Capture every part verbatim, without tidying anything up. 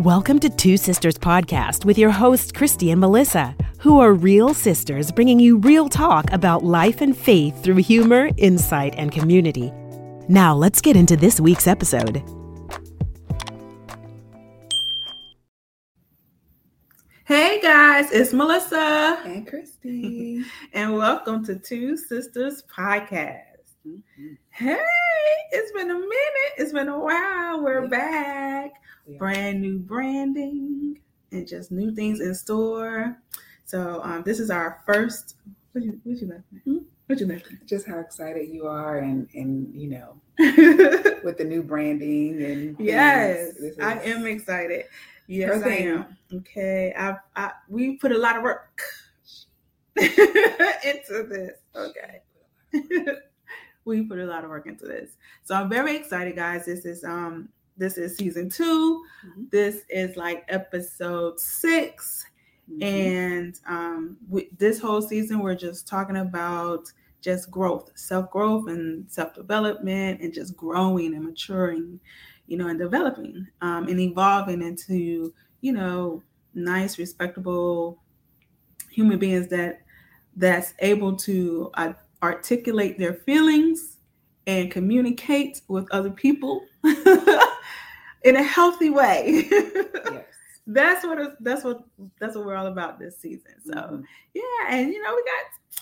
Welcome to Two Sisters Podcast with your hosts, Christy and Melissa, who are real sisters bringing you real talk about life and faith through humor, insight, and community. Now, let's get into this week's episode. Hey guys, it's Melissa and Christy, and welcome to Two Sisters Podcast. Mm-hmm. Hey, it's been a minute. It's been a while. We're yeah. back. Yeah. Brand new branding and just new things in store. So um, this is our first. What you what you laughing at? What you laughing at? Just how excited you are, and and you know, with the new branding and yes, this, this is, I am excited. Yes, I am. Okay, I I we put a lot of work into this. Okay. We put a lot of work into this. So I'm very excited, guys. This is um this is season two. Mm-hmm. This is like episode six. Mm-hmm. And um we, this whole season we're just talking about just growth, self-growth and self-development and just growing and maturing, you know, and developing um and evolving into, you know, nice, respectable human beings that that's able to uh, articulate their feelings and communicate with other people in a healthy way. Yes. That's what it's, that's what that's what we're all about this season. So mm-hmm. yeah, and you know we got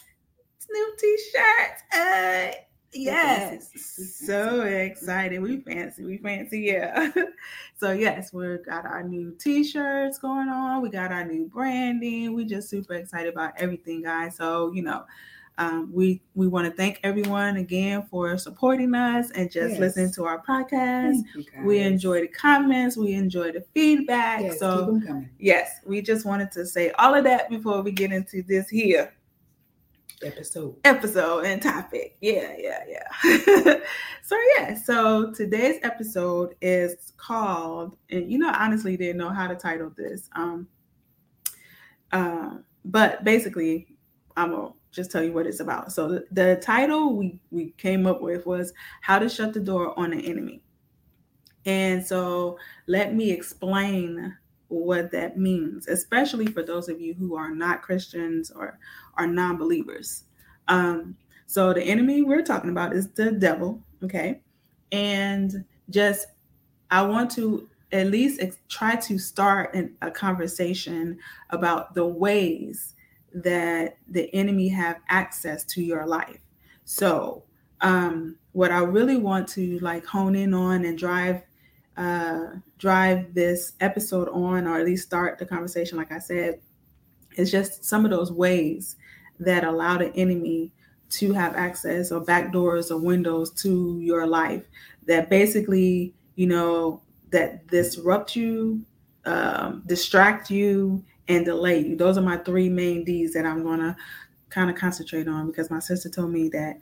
new t-shirts. Uh, yes, so excited. We fancy, we fancy, yeah. So yes, we got our new t-shirts going on. We got our new branding. We just super excited about everything, guys. So you know. Um, we we want to thank everyone again for supporting us and just yes. listening to our podcast. We enjoy the comments. We enjoy the feedback. Yes, so, keep them coming. Yes, we just wanted to say all of that before we get into this here episode. Episode and topic. Yeah, yeah, yeah. So, yeah. So, today's episode is called, and you know, I honestly didn't know how to title this. Um, uh, but basically, I'm a just tell you what it's about. So the, the title we, we came up with was How to Shut the Door on an Enemy. And so let me explain what that means, especially for those of you who are not Christians or are non-believers. Um, so the enemy we're talking about is the devil, okay? And just, I want to at least ex- try to start an, a conversation about the ways that the enemy have access to your life. So um, what I really want to like hone in on and drive uh, drive this episode on, or at least start the conversation, like I said, is just some of those ways that allow the enemy to have access or back doors or windows to your life that basically, you know, that disrupt you, um, distract you, and delay you. Those are my three main D's that I'm going to kind of concentrate on because my sister told me that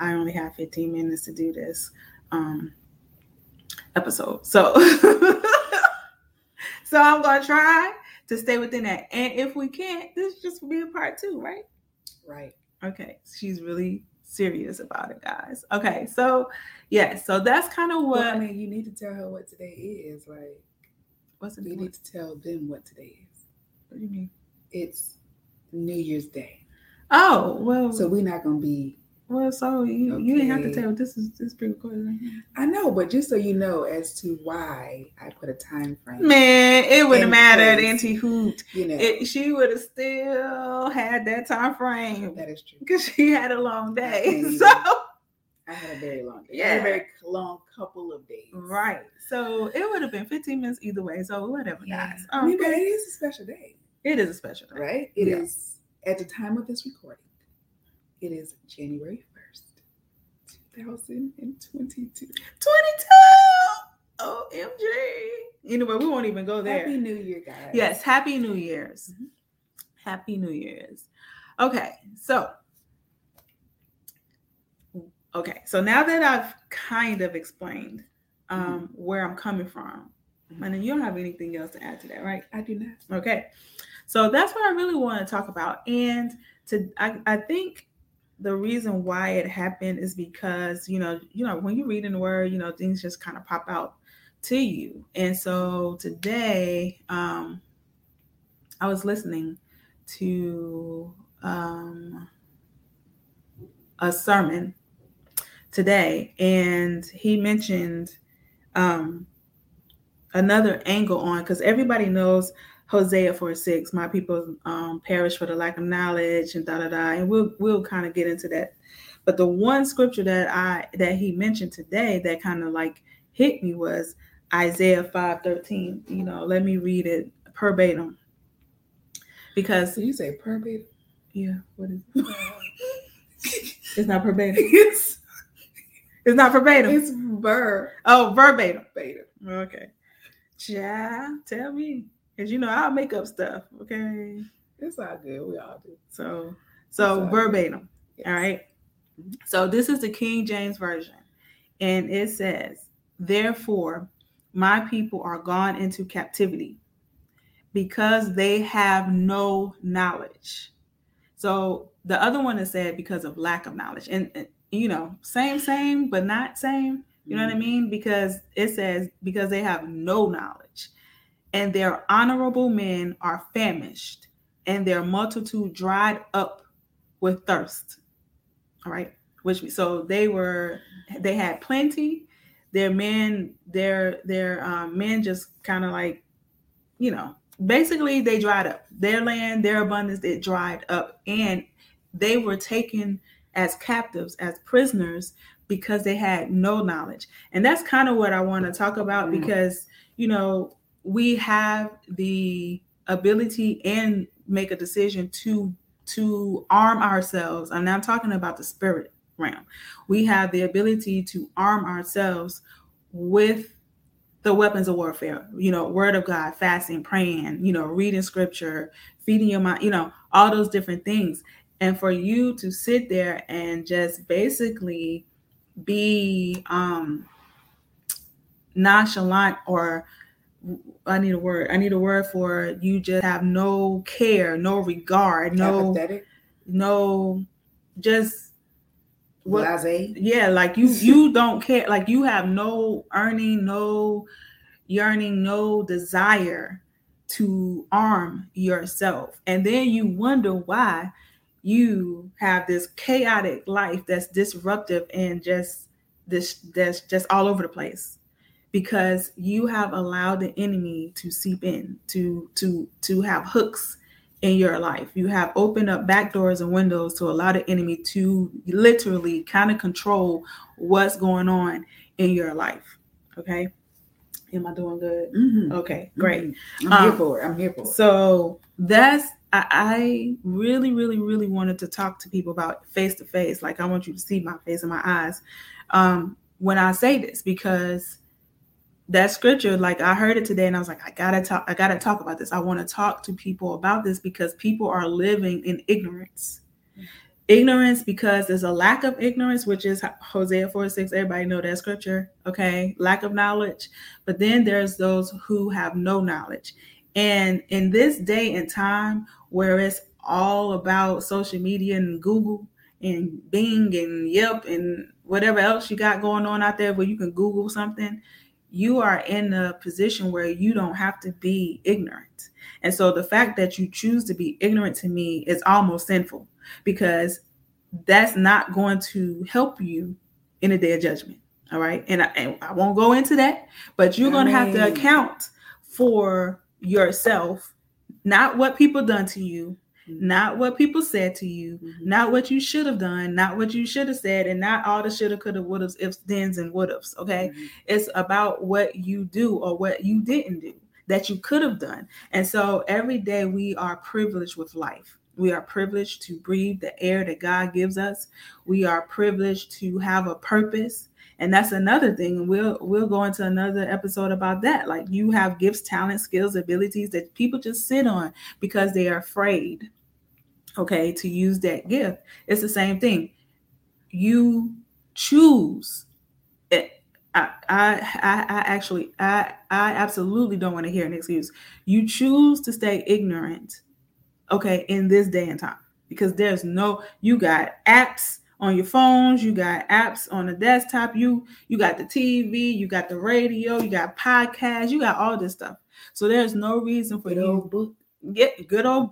I only have fifteen minutes to do this um, episode. So, so I'm going to try to stay within that. And if we can't, this just will be a part two, right? Right. Okay. She's really serious about it, guys. Okay. So, yeah. So that's kind of what... Well, I mean, you need to tell her what today is. Like, what's it? You need to tell them what today is. What do you mean? It's New Year's Day. Oh, well. So we're not going to be. Well, so you, okay. You didn't have to tell. This is this pre-recorded right here. I know, but just so you know as to why I put a time frame. Man, it wouldn't matter, Auntie Hoot. You know, it, she would have still had that time frame. That is true. Because she had a long day. So I had a very long day. Yeah. I had a very long couple of days. Right. So it would have been fifteen minutes either way. So whatever, yeah. guys. Um, I mean, but it is a special day. It is a special day. Right? It yeah. is, at the time of this recording, it is January first, two thousand twenty-two. twenty-two! O M G! Anyway, we won't even go there. Happy New Year, guys. Yes, Happy New Year's. Mm-hmm. Happy New Year's. Okay, so. Okay, so now that I've kind of explained um, mm-hmm. where I'm coming from, mm-hmm. and then you don't have anything else to add to that, right? I do not. Okay, so that's what I really want to talk about. And to I, I think the reason why it happened is because, you know, you know, when you read in the Word, you know, things just kind of pop out to you. And so today, um, I was listening to um, a sermon today, and he mentioned um, another angle on, because everybody knows Hosea four six, my people um, perish for the lack of knowledge, and da da da, and we'll we'll kind of get into that. But the one scripture that I that he mentioned today that kind of like hit me was Isaiah five thirteen. You know, let me read it verbatim, because you say verbatim. Yeah, what is it? It's not verbatim. It's it's not verbatim. It's ver. Oh, verbatim. Verbatim. Okay. Yeah, tell me. Because, you know, I'll make up stuff, okay? It's all good. We all do. So, so verbatim, yes. All right? So this is the King James Version. And it says, therefore, my people are gone into captivity because they have no knowledge. So the other one is said because of lack of knowledge. And, and you know, same, same, but not same. You know mm. what I mean? Because it says because they have no knowledge. And their honorable men are famished, and their multitude dried up with thirst. All right, which so they were, they had plenty. Their men, their their um, men just kind of like, you know, basically they dried up. Their land, their abundance, it dried up, and they were taken as captives, as prisoners, because they had no knowledge. And that's kind of what I want to talk about mm. because, you know, we have the ability and make a decision to to arm ourselves. And I'm talking about the spirit realm. We have the ability to arm ourselves with the weapons of warfare, you know, word of God, fasting, praying, you know, reading scripture, feeding your mind, you know, all those different things. And for you to sit there and just basically be um, nonchalant or I need a word. I need a word for you just have no care, no regard, no, apathetic. No, just what? Blasé. Yeah, like you, you don't care. Like you have no earning, no yearning, no desire to arm yourself. And then you wonder why you have this chaotic life that's disruptive and just this, that's just all over the place. Because you have allowed the enemy to seep in, to to to have hooks in your life. You have opened up back doors and windows to allow the enemy to literally kind of control what's going on in your life. Okay, am I doing good? Mm-hmm. Okay, great. Mm-hmm. I'm um, here for it. I'm here for it. So that's I, I really, really, really wanted to talk to people about face to face. Like I want you to see my face and my eyes um, when I say this, because that scripture, like I heard it today and I was like, I gotta talk, I gotta talk about this. I want to talk to people about this because people are living in ignorance. Mm-hmm. Ignorance because there's a lack of ignorance, which is Hosea four six. Everybody know that scripture. Okay. Lack of knowledge. But then there's those who have no knowledge. And in this day and time where it's all about social media and Google and Bing and Yelp and whatever else you got going on out there where you can Google something, you are in a position where you don't have to be ignorant. And so the fact that you choose to be ignorant to me is almost sinful, because that's not going to help you in the day of judgment. All right. And I, and I won't go into that, but you're going to have to account for yourself, not what people done to you, not what people said to you, mm-hmm. not what you should have done, not what you should have said, and not all the shoulda, coulda, wouldas, ifs, thens, and wouldas, okay? Mm-hmm. It's about what you do or what you didn't do that you could have done. And so every day we are privileged with life. We are privileged to breathe the air that God gives us. We are privileged to have a purpose. And that's another thing. And we'll, we'll go into another episode about that. Like you have gifts, talents, skills, abilities that people just sit on because they are afraid, okay, to use that gift. It's the same thing. You choose it. I, I, I, I actually, I, I absolutely don't want to hear an excuse. You choose to stay ignorant, okay, in this day and time, because there's no, you got apps on your phones, you got apps on the desktop, you you got the T V, you got the radio, you got podcasts, you got all this stuff. So there's no reason for good old book. Get good old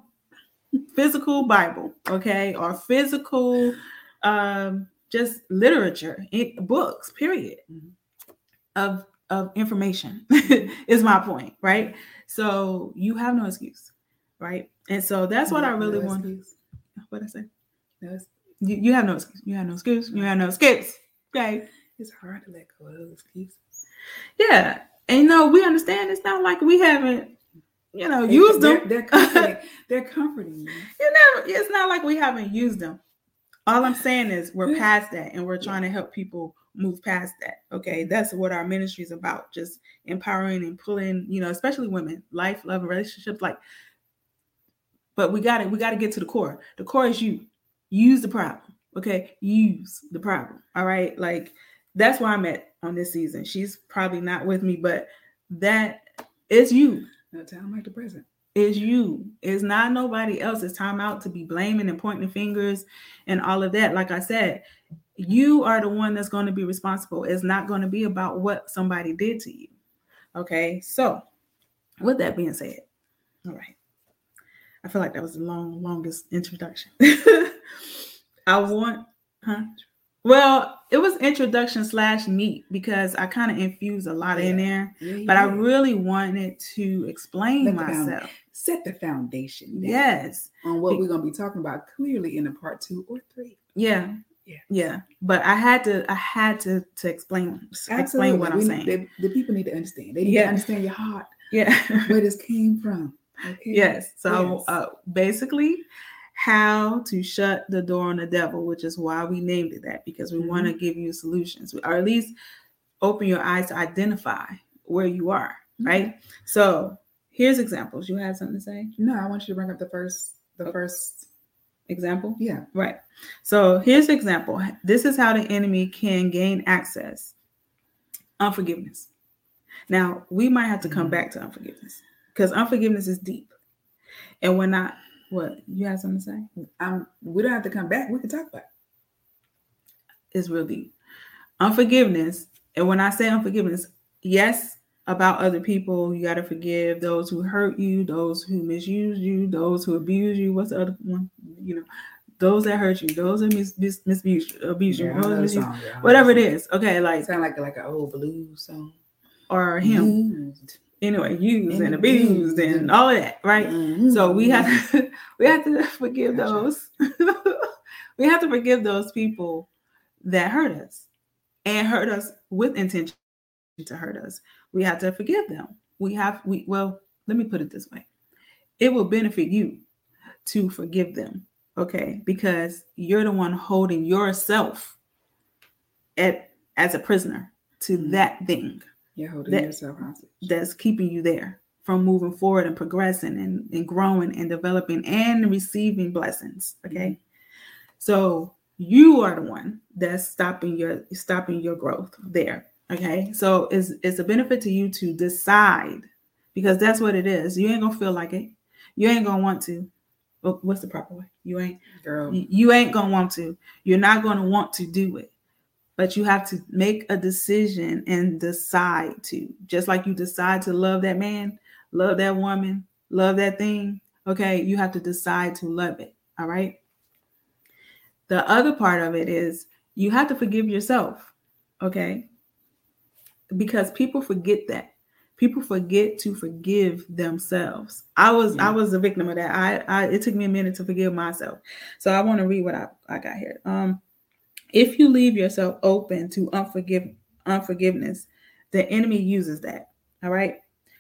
physical Bible, okay, or physical um, just literature, it, books, period, of of information is my point, right? So you have no excuse, right? And so that's what no, I really no want. Excuse. What I say? No, you, you have no excuse. You have no excuse. You have no excuse. Okay, it's hard to let go of those excuses. Yeah, and you know we understand. It's not like we haven't. You know, and use they're, them. They're comforting. They're comforting you. You never. It's not like we haven't used them. All I'm saying is we're past that, and we're trying to help people move past that. Okay, that's what our ministry is about: just empowering and pulling. You know, especially women, life, love, and relationships. Like, but we got it. We got to get to the core. The core is you. Use the problem. Okay, use the problem. All right, like that's where I'm at on this season. She's probably not with me, but that is you. No time like the present. It's you. It's not nobody else. It's time out to be blaming and pointing fingers and all of that. Like I said, you are the one that's going to be responsible. It's not going to be about what somebody did to you. Okay. So with that being said, all right. I feel like that was the long, longest introduction. I want, huh? Well, it was introduction slash meat because I kind of infused a lot yeah. in there, yeah, yeah, but I really wanted to explain Let myself. The set the foundation. Yes. On what we're going to be talking about clearly in a part two or three. Yeah. Yeah. Yeah. But I had to, I had to, to explain, Absolutely. explain what we I'm need, saying. The, the people need to understand. They need yeah. to understand your heart. Yeah. Where this came from. Okay. Yes. So yes. Uh, basically, how to shut the door on the devil, which is why we named it that, because we mm-hmm. want to give you solutions, or at least open your eyes to identify where you are, mm-hmm. right? So here's examples. You have something to say? No, I want you to bring up the first, the okay. first example. Yeah. Right. So here's an example. This is how the enemy can gain access. Unforgiveness. Now, we might have to come mm-hmm. back to unforgiveness because unforgiveness is deep. And we're not What? You have something to say? Um, we don't have to come back. We can talk about it. It's real deep. Unforgiveness. And when I say unforgiveness, yes, about other people, you got to forgive those who hurt you, those who misuse you, those who abuse you. What's the other one? You know, those that hurt you, those that mis- mis- misuse you, abuse you, yeah, those song, yeah, whatever it is. Okay, like. Sound like, like an old blues song. Or him. Used. Anyway, used and abused and all of that, right? Mm-hmm. So we have to, we have to forgive those. We have to forgive those people that hurt us and hurt us with intention to hurt us. We have to forgive them. We have we well, let me put it this way: it will benefit you to forgive them, okay? Because you're the one holding yourself at as a prisoner to mm-hmm. that thing. You're holding that, yourself hostage. That's keeping you there from moving forward and progressing and, and growing and developing and receiving blessings. Okay. So you are the one that's stopping your stopping your growth there. Okay. So it's it's a benefit to you to decide, because that's what it is. You ain't gonna feel like it. You ain't gonna want to. What's the proper way? You ain't girl. You ain't gonna want to. You're not gonna want to do it. But you have to make a decision and decide to, just like you decide to love that man, love that woman, love that thing. Okay. You have to decide to love it. All right. The other part of it is you have to forgive yourself. Okay. Because people forget that. People forget to forgive themselves. I was, yeah. I was a victim of that. I, I, it took me a minute to forgive myself. So I want to read what I, I got here. Um, If you leave yourself open to unforgiv- unforgiveness, the enemy uses that. All right.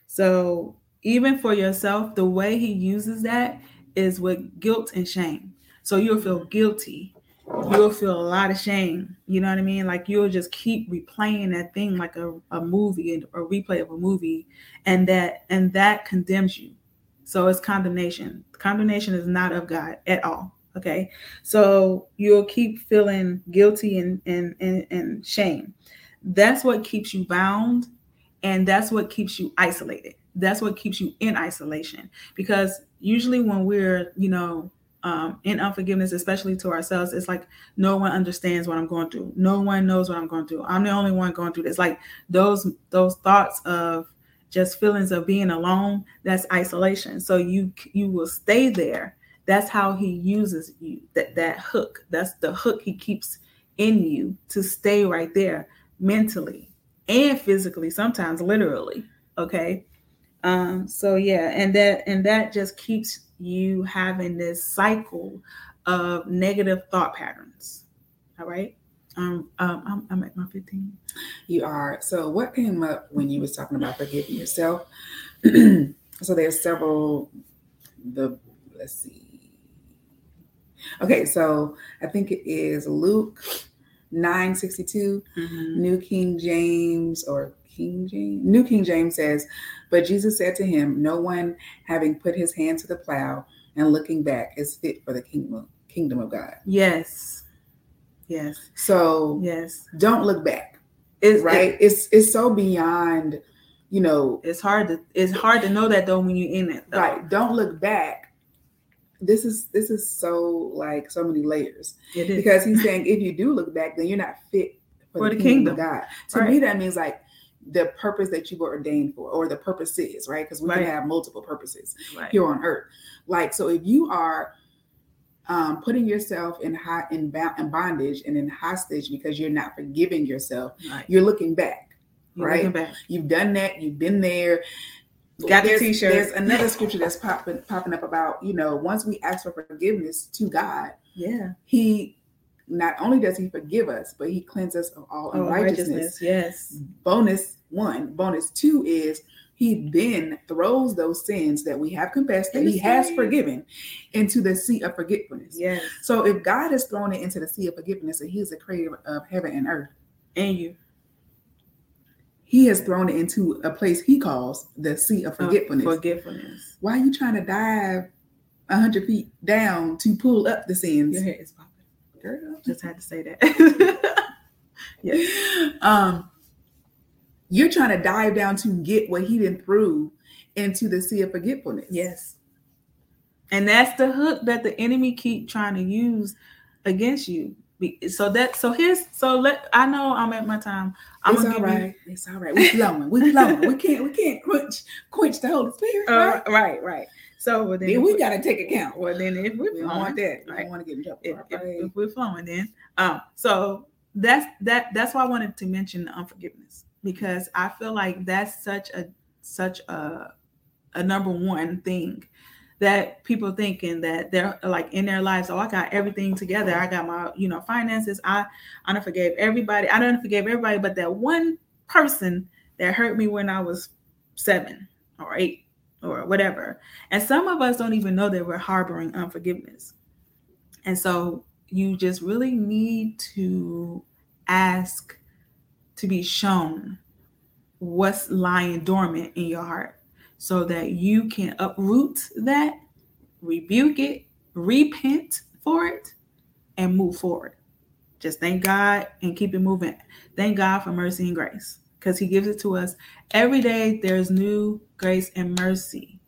So even for yourself, the way he uses that is with guilt and shame. So you'll feel guilty. You'll feel a lot of shame. You know what I mean? Like you'll just keep replaying that thing like a, a movie or replay of a movie. And that and that condemns you. So it's condemnation. Condemnation is not of God at all. Okay, so you'll keep feeling guilty and, and, and, and shame. That's what keeps you bound, and that's what keeps you isolated. That's what keeps you in isolation. Because usually when we're, you know, um, in unforgiveness, especially to ourselves, it's like, no one understands what I'm going through. No one knows what I'm going through. I'm the only one going through this. Like those, those thoughts of just feelings of being alone, that's isolation. So you, you will stay there. That's how he uses you, that, that hook. That's the hook he keeps in you to stay right there mentally and physically, sometimes literally. Okay. Um, so yeah, and that, and that just keeps you having this cycle of negative thought patterns. All right. Um, um, I'm, I'm at my fifteen. You are. So what came up when you was talking about forgiving yourself? So there's several, the, let's see. Okay. So I think it is Luke nine sixty-two, mm-hmm. New King James or King James, New King James says, but Jesus said to him, no one having put his hand to the plow and looking back is fit for the kingdom, kingdom of God. Yes. Yes. So yes, don't look back. It's right. It, it's, it's so beyond, you know, it's hard to, it's hard to know that though, when you're in it. Though. Right. Don't look back. This is, this is so like so many layers. It is. Because he's saying, if you do look back, then you're not fit for, for the, the kingdom, kingdom of God. To right. me, that means like, the purpose that you were ordained for, or the purposes, right? Because we right. can have multiple purposes right. here on earth. Like, so if you are um, putting yourself in high in, ba- in bondage and in hostage because you're not forgiving yourself, right. you're looking back, you're right? Looking back. You've done that. You've been there. Got there's, the t-shirt. There's another scripture that's popping popping up about, you know, once we ask for forgiveness to God, yeah, he not only does he forgive us, but he cleanses us of all oh, unrighteousness. Yes. Bonus one. Bonus two is he then throws those sins that we have confessed that he has forgiven into the sea of forgetfulness. Yes. So if God is thrown it into the sea of forgiveness and he's the creator of heaven and earth and you, he has thrown it into a place he calls the sea of forgetfulness. Of forgetfulness. Why are you trying to dive a hundred feet down to pull up the sins? Your head is popping. Girl, just had to say that. Yes. Um, you're trying to dive down to get what he didn't throw into the sea of forgetfulness. Yes. And that's the hook that the enemy keep trying to use against you. So that, so here's, so let, I know I'm at my time. I'm it's all right. You... It's all right. We're flowing. We're flowing. We can't, we can't quench, quench the Holy Spirit. Right, uh, right, right. So well, then, then we, we got to take account. Well, then if we're we flowing, don't want that. Right? I don't want to get in trouble. If, if, if we're flowing, then um, so that's that. That's why I wanted to mention the unforgiveness, because I feel like that's such a such a a number one thing that people thinking that they're like in their lives. Oh, I got everything together. I got my you know finances. I I done forgave everybody. I done forgave everybody, but that one person that hurt me when I was seven or eight. Or whatever. And some of us don't even know that we're harboring unforgiveness. And so you just really need to ask to be shown what's lying dormant in your heart so that you can uproot that, rebuke it, repent for it, and move forward. Just thank God and keep it moving. Thank God for mercy and grace, because he gives it to us every day. There's new grace and mercy.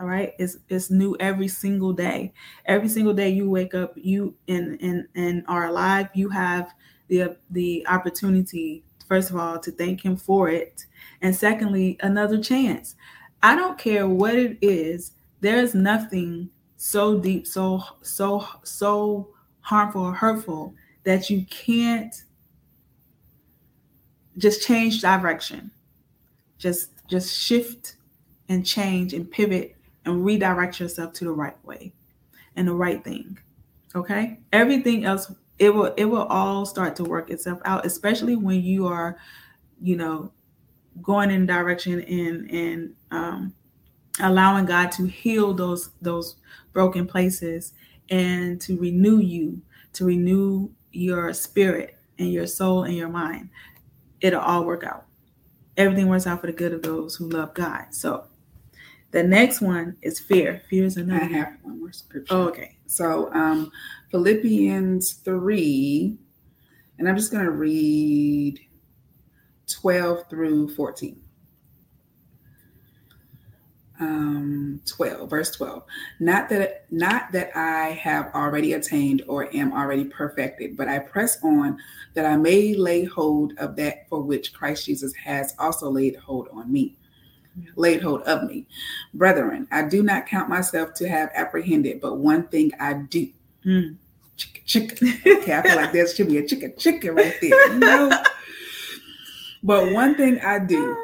All right. It's, it's new every single day. Every single day you wake up, you and, and, and are alive. You have the, the opportunity, first of all, to thank him for it. And secondly, another chance. I don't care what it is. There's nothing so deep, so, so, so harmful or hurtful that you can't just change direction. Just just shift and change and pivot and redirect yourself to the right way and the right thing. Okay? Everything else, it will it will all start to work itself out, especially when you are, you know, going in direction and and um allowing God to heal those those broken places and to renew you, to renew your spirit and your soul and your mind. It'll all work out. Everything works out for the good of those who love God. So the next one is fear. Fear is another. I have one more scripture. Oh, okay. So um, Philippians three, and I'm just going to read twelve through fourteen. um, twelve, verse twelve. Not that, not that I have already attained or am already perfected, but I press on that I may lay hold of that for which Christ Jesus has also laid hold on me. Laid hold of me. Brethren, I do not count myself to have apprehended, but one thing I do. Mm. Chicken, chicken. Okay, I feel like there should be a chicken, chicken right there. You know? But one thing I do,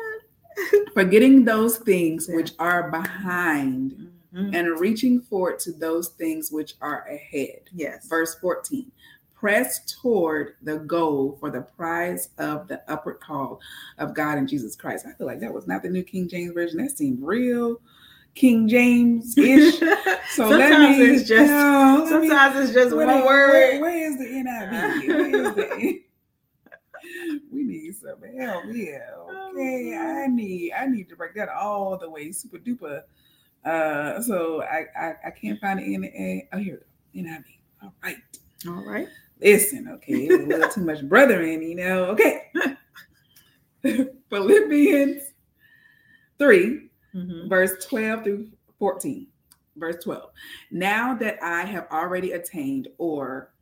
forgetting those things which are behind mm-hmm. and reaching forward to those things which are ahead. Yes. Verse fourteen. Press toward the goal for the prize of the upward call of God in Jesus Christ. I feel like that was not the New King James Version. That seemed real King James-ish. So sometimes me, it's just no, sometimes me, it's just one where, word. Where, where is the N I V? Where is the we need some help here. Okay, I need I need to break that all the way super duper. Uh, so I, I I can't find the N I V. Oh, here we go. N I V. All right. All right. Listen, okay, a little too much brethren, you know. Okay. Philippians three, mm-hmm. verse twelve through fourteen. Verse twelve. Now that I have already attained, or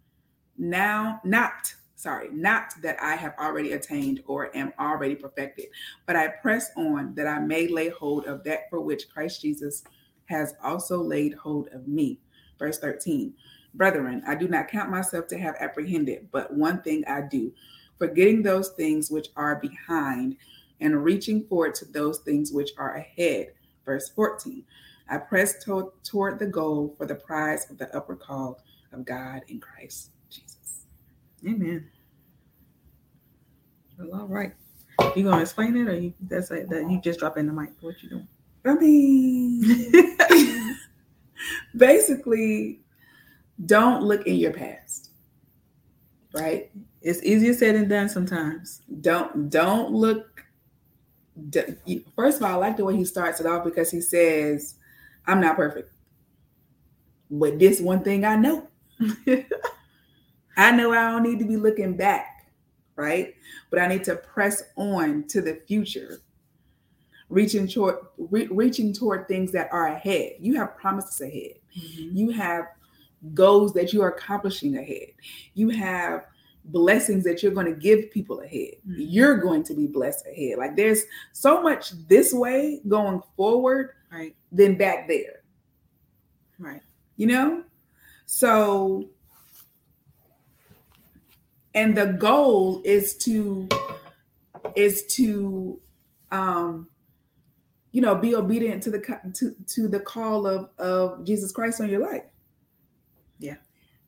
now not, sorry, not that I have already attained or am already perfected, but I press on that I may lay hold of that for which Christ Jesus has also laid hold of me. Verse thirteen. Brethren, I do not count myself to have apprehended, but one thing I do, forgetting those things which are behind and reaching forward to those things which are ahead. Verse fourteen, I press to- toward the goal for the prize of the upward call of God in Christ Jesus. Amen. Well, all right. You going to explain it, or you, that's like that you just drop in the mic? What you doing? I mean, basically... don't look in your past, right? It's easier said than done sometimes. Don't don't look. Don't, first of all, I like the way he starts it off because he says, I'm not perfect. But this one thing I know. I know I don't need to be looking back, right? But I need to press on to the future, reaching toward, re- reaching toward things that are ahead. You have promises ahead. Mm-hmm. You have goals that you are accomplishing ahead. You have blessings that you're going to give people ahead. Mm-hmm. You're going to be blessed ahead. Like there's so much this way going forward right. than back there. Right. You know? So, and the goal is to, is to, um, you know, be obedient to the, to, to the call of, of Jesus Christ on your life. Yeah.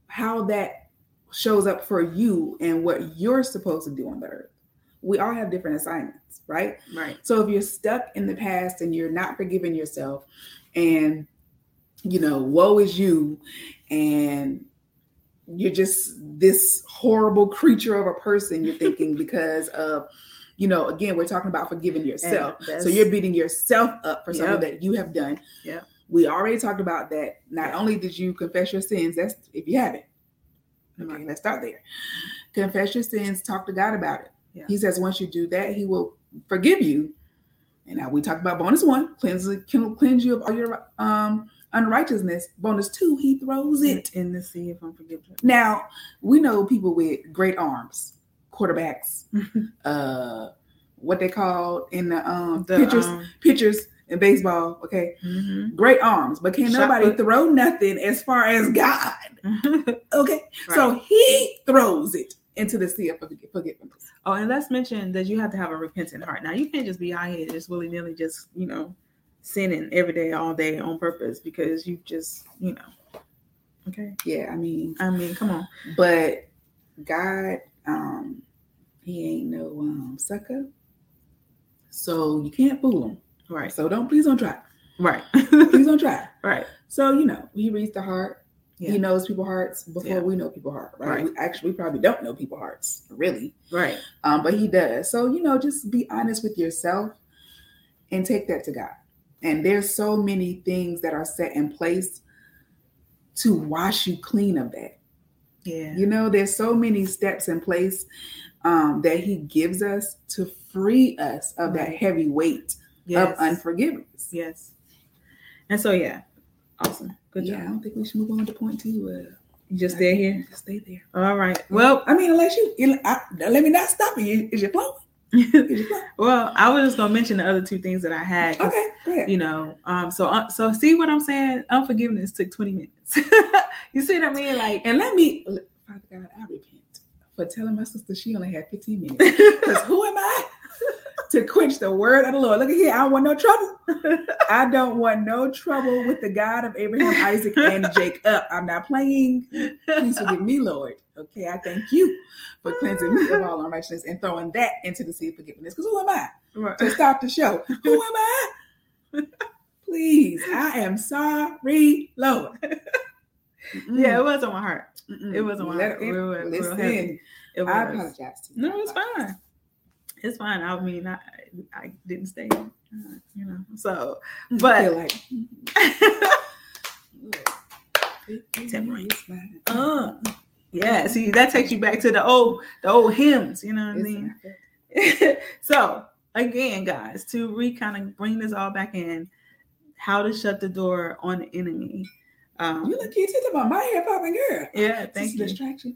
How that shows up for you and what you're supposed to do on the earth. We all have different assignments, right? Right. So if you're stuck in the past and you're not forgiving yourself and, you know, woe is you, and you're just this horrible creature of a person you're thinking because of, you know, again, we're talking about forgiving yourself. So you're beating yourself up for yep. something that you have done. Yeah. We already talked about that. Not only did you confess your sins, that's if you haven't. Okay, let's start there. Confess your sins, talk to God about it. Yeah. He says once you do that, he will forgive you. And now we talked about bonus one, cleanse, cleanse you of all your um, unrighteousness. Bonus two, he throws it in the sea of unforgiveness. Now, we know people with great arms, quarterbacks, uh, what they call in the, um, the pitchers, um, pitchers. In baseball, okay, mm-hmm. great arms, but can nobody put- throw nothing as far as God? Okay, right. So he throws it into the sea of forgiveness. Oh, and let's mention that you have to have a repentant heart. Now, you can't just be out here just willy nilly, just you know, sinning every day, all day on purpose because you just you know, okay, yeah. I mean, I mean, come on, but God, um, he ain't no um, sucker, so you can't fool him. Right. So don't, please don't try. Right. Please don't try. Right. So, you know, he reads the heart. Yeah. He knows people's hearts before yeah. we know people's heart. Right. right. We actually, we probably don't know people's hearts really. Right. Um, but he does. So, you know, just be honest with yourself and take that to God. And there's so many things that are set in place to wash you clean of that. Yeah. You know, there's so many steps in place um, that he gives us to free us of right. that heavy weight. Yes. Of unforgiveness. Yes. And so, yeah. Awesome. Good yeah, job. I don't think we should move on to point two. Uh, you just I stay here? Just stay there. All right. Well, I mean, unless you, you I, let me not stop you. Is your flow? Well, I was just going to mention the other two things that I had. Okay, go ahead. You know, um, so, uh, so see what I'm saying? Unforgiveness took twenty minutes. You see what I mean? Like, and let me, Father God, I repent for telling my sister she only had fifteen minutes. Because who am I to quench the word of the Lord? Look at here. I don't want no trouble. I don't want no trouble with the God of Abraham, Isaac, and Jacob. I'm not playing. Please forgive me, Lord. Okay, I thank you for cleansing me of all unrighteousness and throwing that into the sea of forgiveness. Because who am I right. to stop the show? Who am I? Please, I am sorry, Lord. Mm-mm. Yeah, it was on my heart. Mm-mm. It was on my Let heart. It, real, real listen, it was. I apologize to you. No, it's fine. It's fine. I mean, I I didn't stay, uh, you know. So, but. Like, oh. Yeah, see, that takes you back to the old, the old hymns, you know what I mean? So, again, guys, to re kind of bring this all back in, how to shut the door on the enemy. Um, you look, you talking about my hair popping girl. Yeah, thank you. Distraction.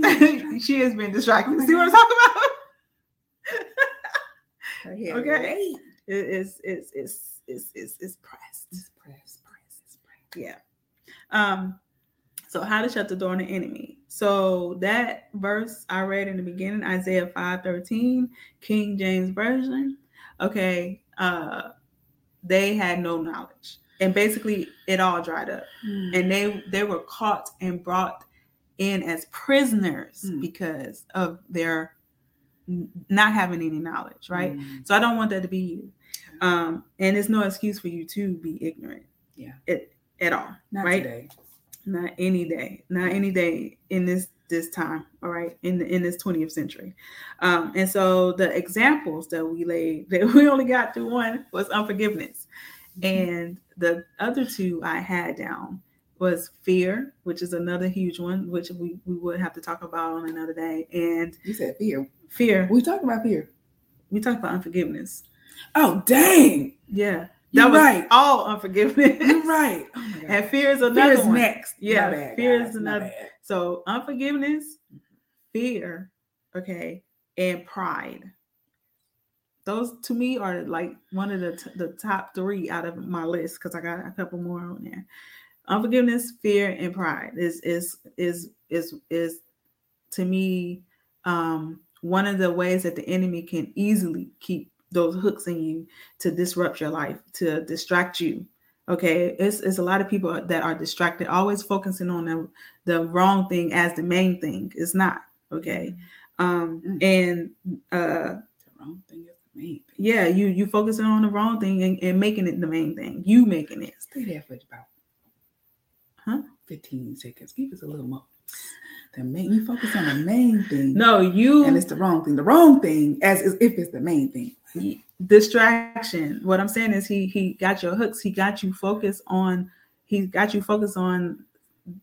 distraction. She has been distracted. Oh, see what I'm talking about? Her hair okay. It, it's, it's, it's, it's, it's, it's pressed. It's pressed, pressed, it's pressed. Yeah. Um, So how to shut the door on the enemy. So that verse I read in the beginning, Isaiah five thirteen, King James Version. Okay. Uh, they had no knowledge. And basically it all dried up. Mm. And they, they were caught and brought in as prisoners mm. because of their not having any knowledge, right? Mm. So I don't want that to be you. Um, and it's no excuse for you to be ignorant. Yeah. It, at all. Not right? Today. Not any day, not any day in this this time, all right, in the, in this twentieth century. Um, and so the examples that we laid, that we only got through one was unforgiveness. Mm-hmm. And the other two I had down was fear, which is another huge one, which we, we would have to talk about on another day. And you said fear. Fear. We talked about fear. We talked about unforgiveness. Oh, dang. Yeah. That You're was right. all unforgiveness. You're right. Oh my God. And fear is another fear is one. Next. Yeah. Bad, fear guys. Is another. So unforgiveness, fear, okay, and pride. Those to me are like one of the t- the top three out of my list because I got a couple more on there. Unforgiveness, fear, and pride is is is is is, is to me um, one of the ways that the enemy can easily keep those hooks in you to disrupt your life, to distract you. Okay. It's, it's a lot of people that are distracted, always focusing on the, the wrong thing as the main thing. It's not. Okay. Um, mm-hmm. And, uh, the wrong thing is the main thing. Yeah. You, you focusing on the wrong thing and, and making it the main thing. You making it. Stay there for about huh? fifteen seconds. Give us a little more. The main, you focus on the main thing. No, you. And it's the wrong thing. The wrong thing as, as if it's the main thing. Distraction. What I'm saying is he he got your hooks. He got you focused on he got you focused on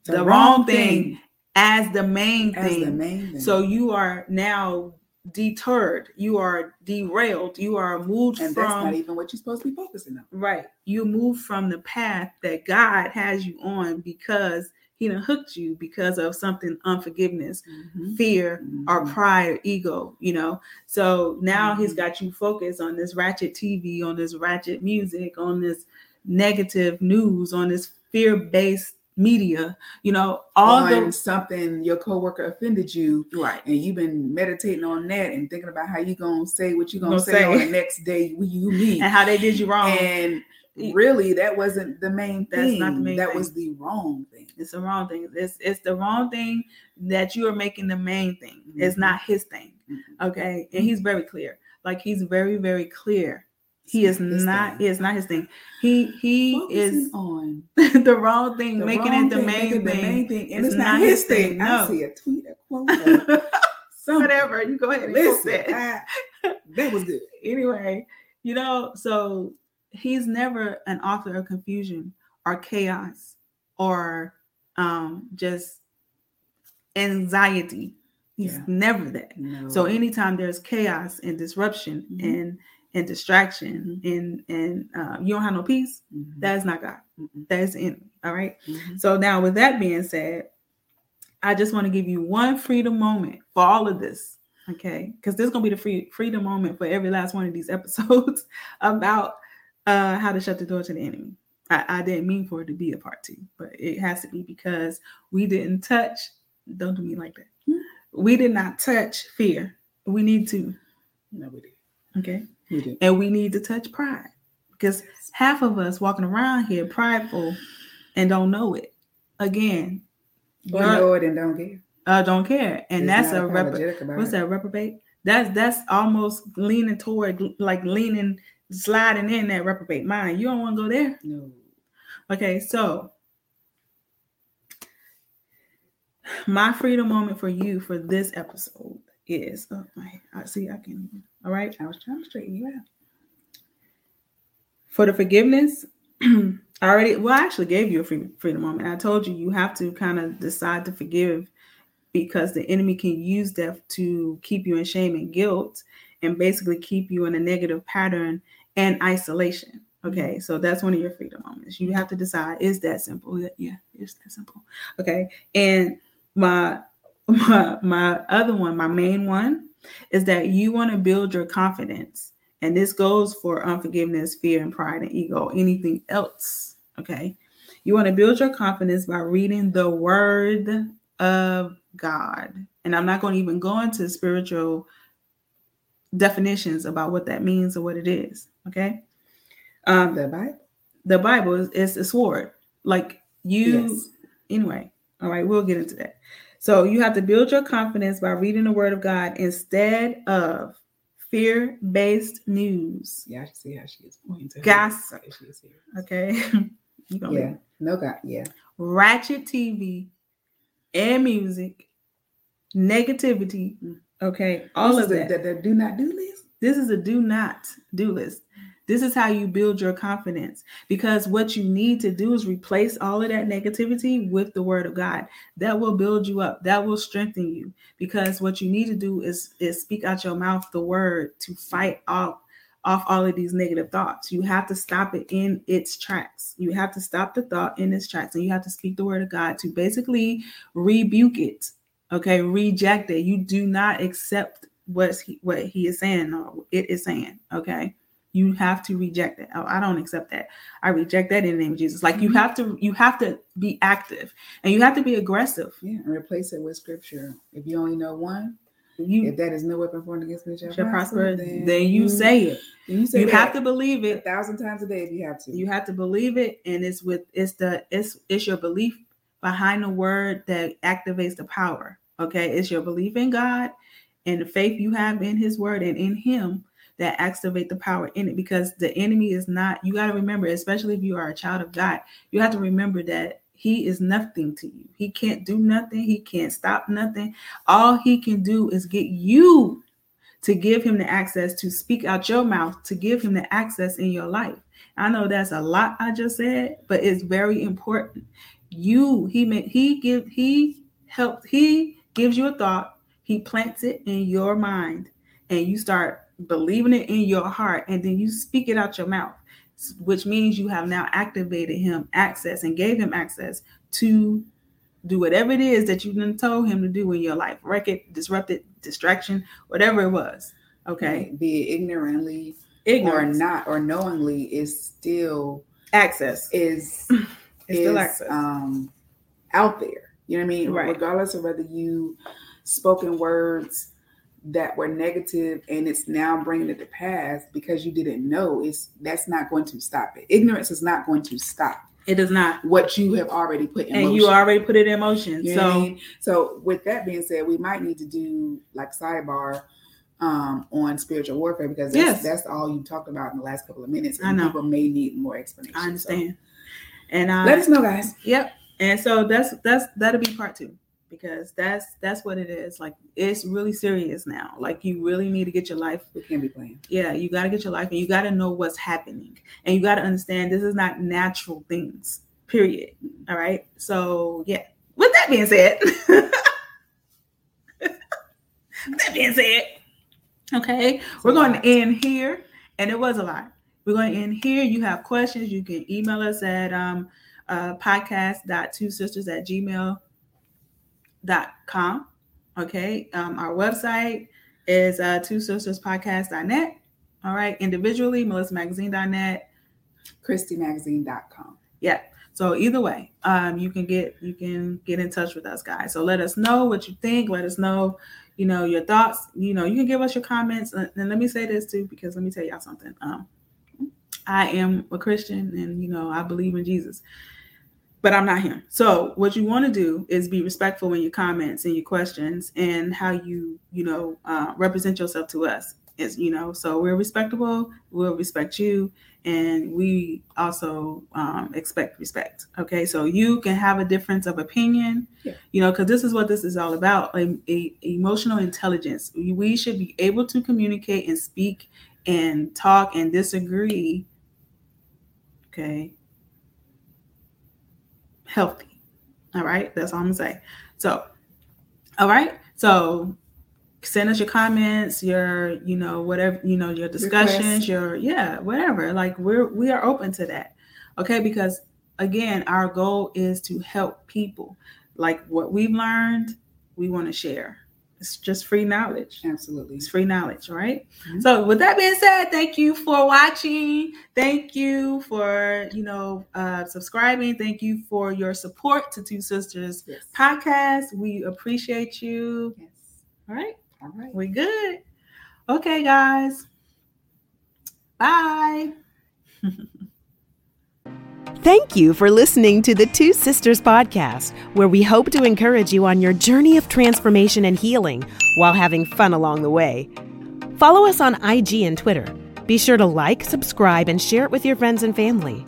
the, the wrong, wrong thing, thing as the main as thing. The main thing. So you are now deterred. You are derailed. You are moved and from. That's not even what you're supposed to be focusing on. Right. You move from the path that God has you on because he done hooked you because of something unforgiveness, mm-hmm. fear, mm-hmm. or pride, or ego, you know. So now mm-hmm. he's got you focused on this ratchet T V, on this ratchet music, on this negative news, on this fear-based media, you know, all the something your coworker offended you, right? And you've been meditating on that and thinking about how you gonna say what you gonna, gonna say, say on the next day when you meet and how they did you wrong. And really, that wasn't the main thing. That's not the main that thing. Was the wrong thing. It's the wrong thing. It's it's the wrong thing that you are making the main thing. Mm-hmm. It's not his thing. Mm-hmm. Okay. And he's very clear. Like he's very, very clear. He it's is not, it's not his thing. He he Focusing is on the wrong thing, the making wrong it the thing, main thing. The main thing. And it's, it's not, not his thing. thing. No. I see a tweet, a quote, or whatever. You go ahead and listen. I, that was good. Anyway, you know, so he's never an author of confusion or chaos or um, just anxiety. He's yeah. never that. No. So anytime there's chaos and disruption mm-hmm. and and distraction and and uh, you don't have no peace, mm-hmm. that is not God. Mm-hmm. That is the enemy. All right. Mm-hmm. So now with that being said, I just want to give you one freedom moment for all of this. Okay. Because this is going to be the free, freedom moment for every last one of these episodes about uh, how to shut the door to the enemy. I, I didn't mean for it to be a part two, but it has to be because we didn't touch. Don't do me like that. Mm-hmm. We did not touch fear. We need to. No, we did. Okay. We did. And we need to touch pride, because half of us walking around here prideful and don't know it. Again. Or know it and don't care. Uh, don't care. And it's that's a repro- what's that reprobate? That's that's almost leaning toward like leaning, sliding in that reprobate mind. You don't want to go there. No. Okay. So my freedom moment for you for this episode is, oh my, I see I can, all right, I was trying to straighten you out. For the forgiveness, I already, well, I actually gave you a free, freedom moment. I told you, you have to kind of decide to forgive, because the enemy can use that to keep you in shame and guilt and basically keep you in a negative pattern and isolation. Okay, so that's one of your freedom moments. You have to decide, is that simple? Yeah, it's that simple. Okay, and my My, my other one, my main one, is that you want to build your confidence. And this goes for unforgiveness, fear, and pride, and ego, anything else. Okay. You want to build your confidence by reading the word of God. And I'm not going to even go into spiritual definitions about what that means or what it is. Okay. Um, the Bible. The Bible is, is a sword. Like you, yes. Anyway. All right. We'll get into that. So you have to build your confidence by reading the word of God instead of fear-based news. Yeah, I see how she is pointing to gossip. She is here. Okay. You gonna yeah. Read. No God. Yeah. Ratchet T V and music, negativity. Okay. All this of that. The, the, the do not do list. This is a do not do list. This is how you build your confidence, because what you need to do is replace all of that negativity with the word of God. That will build you up. That will strengthen you, because what you need to do is, is speak out your mouth the word to fight off, off all of these negative thoughts. You have to stop it in its tracks. You have to stop the thought in its tracks, and you have to speak the word of God to basically rebuke it. Okay. Reject it. You do not accept what's he, what he is saying or it is saying. Okay. You have to reject it. Oh, I don't accept that. I reject that in the name of Jesus. Like you have to, you have to be active, and you have to be aggressive. Yeah, and replace it with scripture. If you only know one, you, if that is no weapon formed against me shall prosper, then, then you, you say it. You, say you have to believe it a thousand times a day if you have to. You have to believe it, and it's with it's the it's it's your belief behind the word that activates the power. Okay, it's your belief in God and the faith you have in His word and in Him that activate the power in it, because the enemy is not, you got to remember, especially if you are a child of God, you have to remember that he is nothing to you. He can't do nothing. He can't stop nothing. All he can do is get you to give him the access to speak out your mouth, to give him the access in your life. I know that's a lot I just said, but it's very important. You, he meant, he give, he helped, he gives you a thought. He plants it in your mind, and you start believing it in your heart, and then you speak it out your mouth, which means you have now activated him access and gave him access to do whatever it is that you done told him to do in your life. Wreck it, disrupt it, distraction, whatever it was. Okay. Be it ignorantly Ignorance. or not, or knowingly, is still access is, it's is still access. um out there. You know what I mean? Right. Regardless of whether you spoken words that were negative and it's now bringing it to pass because you didn't know, it's that's not going to stop it. Ignorance is not going to stop. It is not what you have already put in and motion. You already put it in motion. You so, know what I mean? So with that being said, we might need to do like sidebar um, on spiritual warfare, because that's, yes. that's all you talked about in the last couple of minutes. And I know people may need more explanation. I understand. So. And uh, let us know, guys. Yep. And so that's that's that'll be part two. Because that's that's what it is. Like, it's really serious now. Like, you really need to get your life. We can't be playing. Yeah, you got to get your life, and you got to know what's happening, and you got to understand this is not natural things. Period. All right. So yeah. With that being said, with that being said, okay, so we're going to end here, And it was a lot. We're going to end here. You have questions, you can email us at um, uh, podcast dot two sisters at gmail dot com. Okay. Um, our website is uh, two sisters podcast dot net. All right. Individually, melissa magazine dot net. christy magazine dot com. Yeah. So either way, um, you can get you can get in touch with us, guys. So let us know what you think. Let us know, you know, your thoughts. You know, you can give us your comments. And let me say this too, because let me tell y'all something. Um, I am a Christian, and you know, I believe in Jesus, but I'm not him. So what you want to do is be respectful in your comments and your questions and how you you know uh, represent yourself to us. Is you know, so we're respectable. We'll respect you. And we also um, expect respect. Okay, so you can have a difference of opinion, yeah. you know, because this is what this is all about, like, a, emotional intelligence. We should be able to communicate and speak and talk and disagree, okay, healthy. All right, that's all I'm going to say. So, all right, so send us your comments, your, you know, whatever, you know, your discussions, request. your, yeah, whatever. Like we're, we are open to that. Okay. Because again, our goal is to help people. Like what we've learned, we want to share. It's just free knowledge. Absolutely. It's free knowledge. Right. Mm-hmm. So with that being said, thank you for watching. Thank you for, you know, uh, subscribing. Thank you for your support to Two Sisters yes. Podcast. We appreciate you. Yes. All right. All right. We're good. Okay, guys. Bye. Thank you for listening to the Two Sisters Podcast, where we hope to encourage you on your journey of transformation and healing while having fun along the way. Follow us on I G and Twitter. Be sure to like, subscribe, and share it with your friends and family.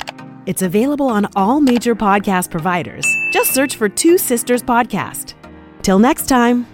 It's available on all major podcast providers. Just search for Two Sisters Podcast. Till next time.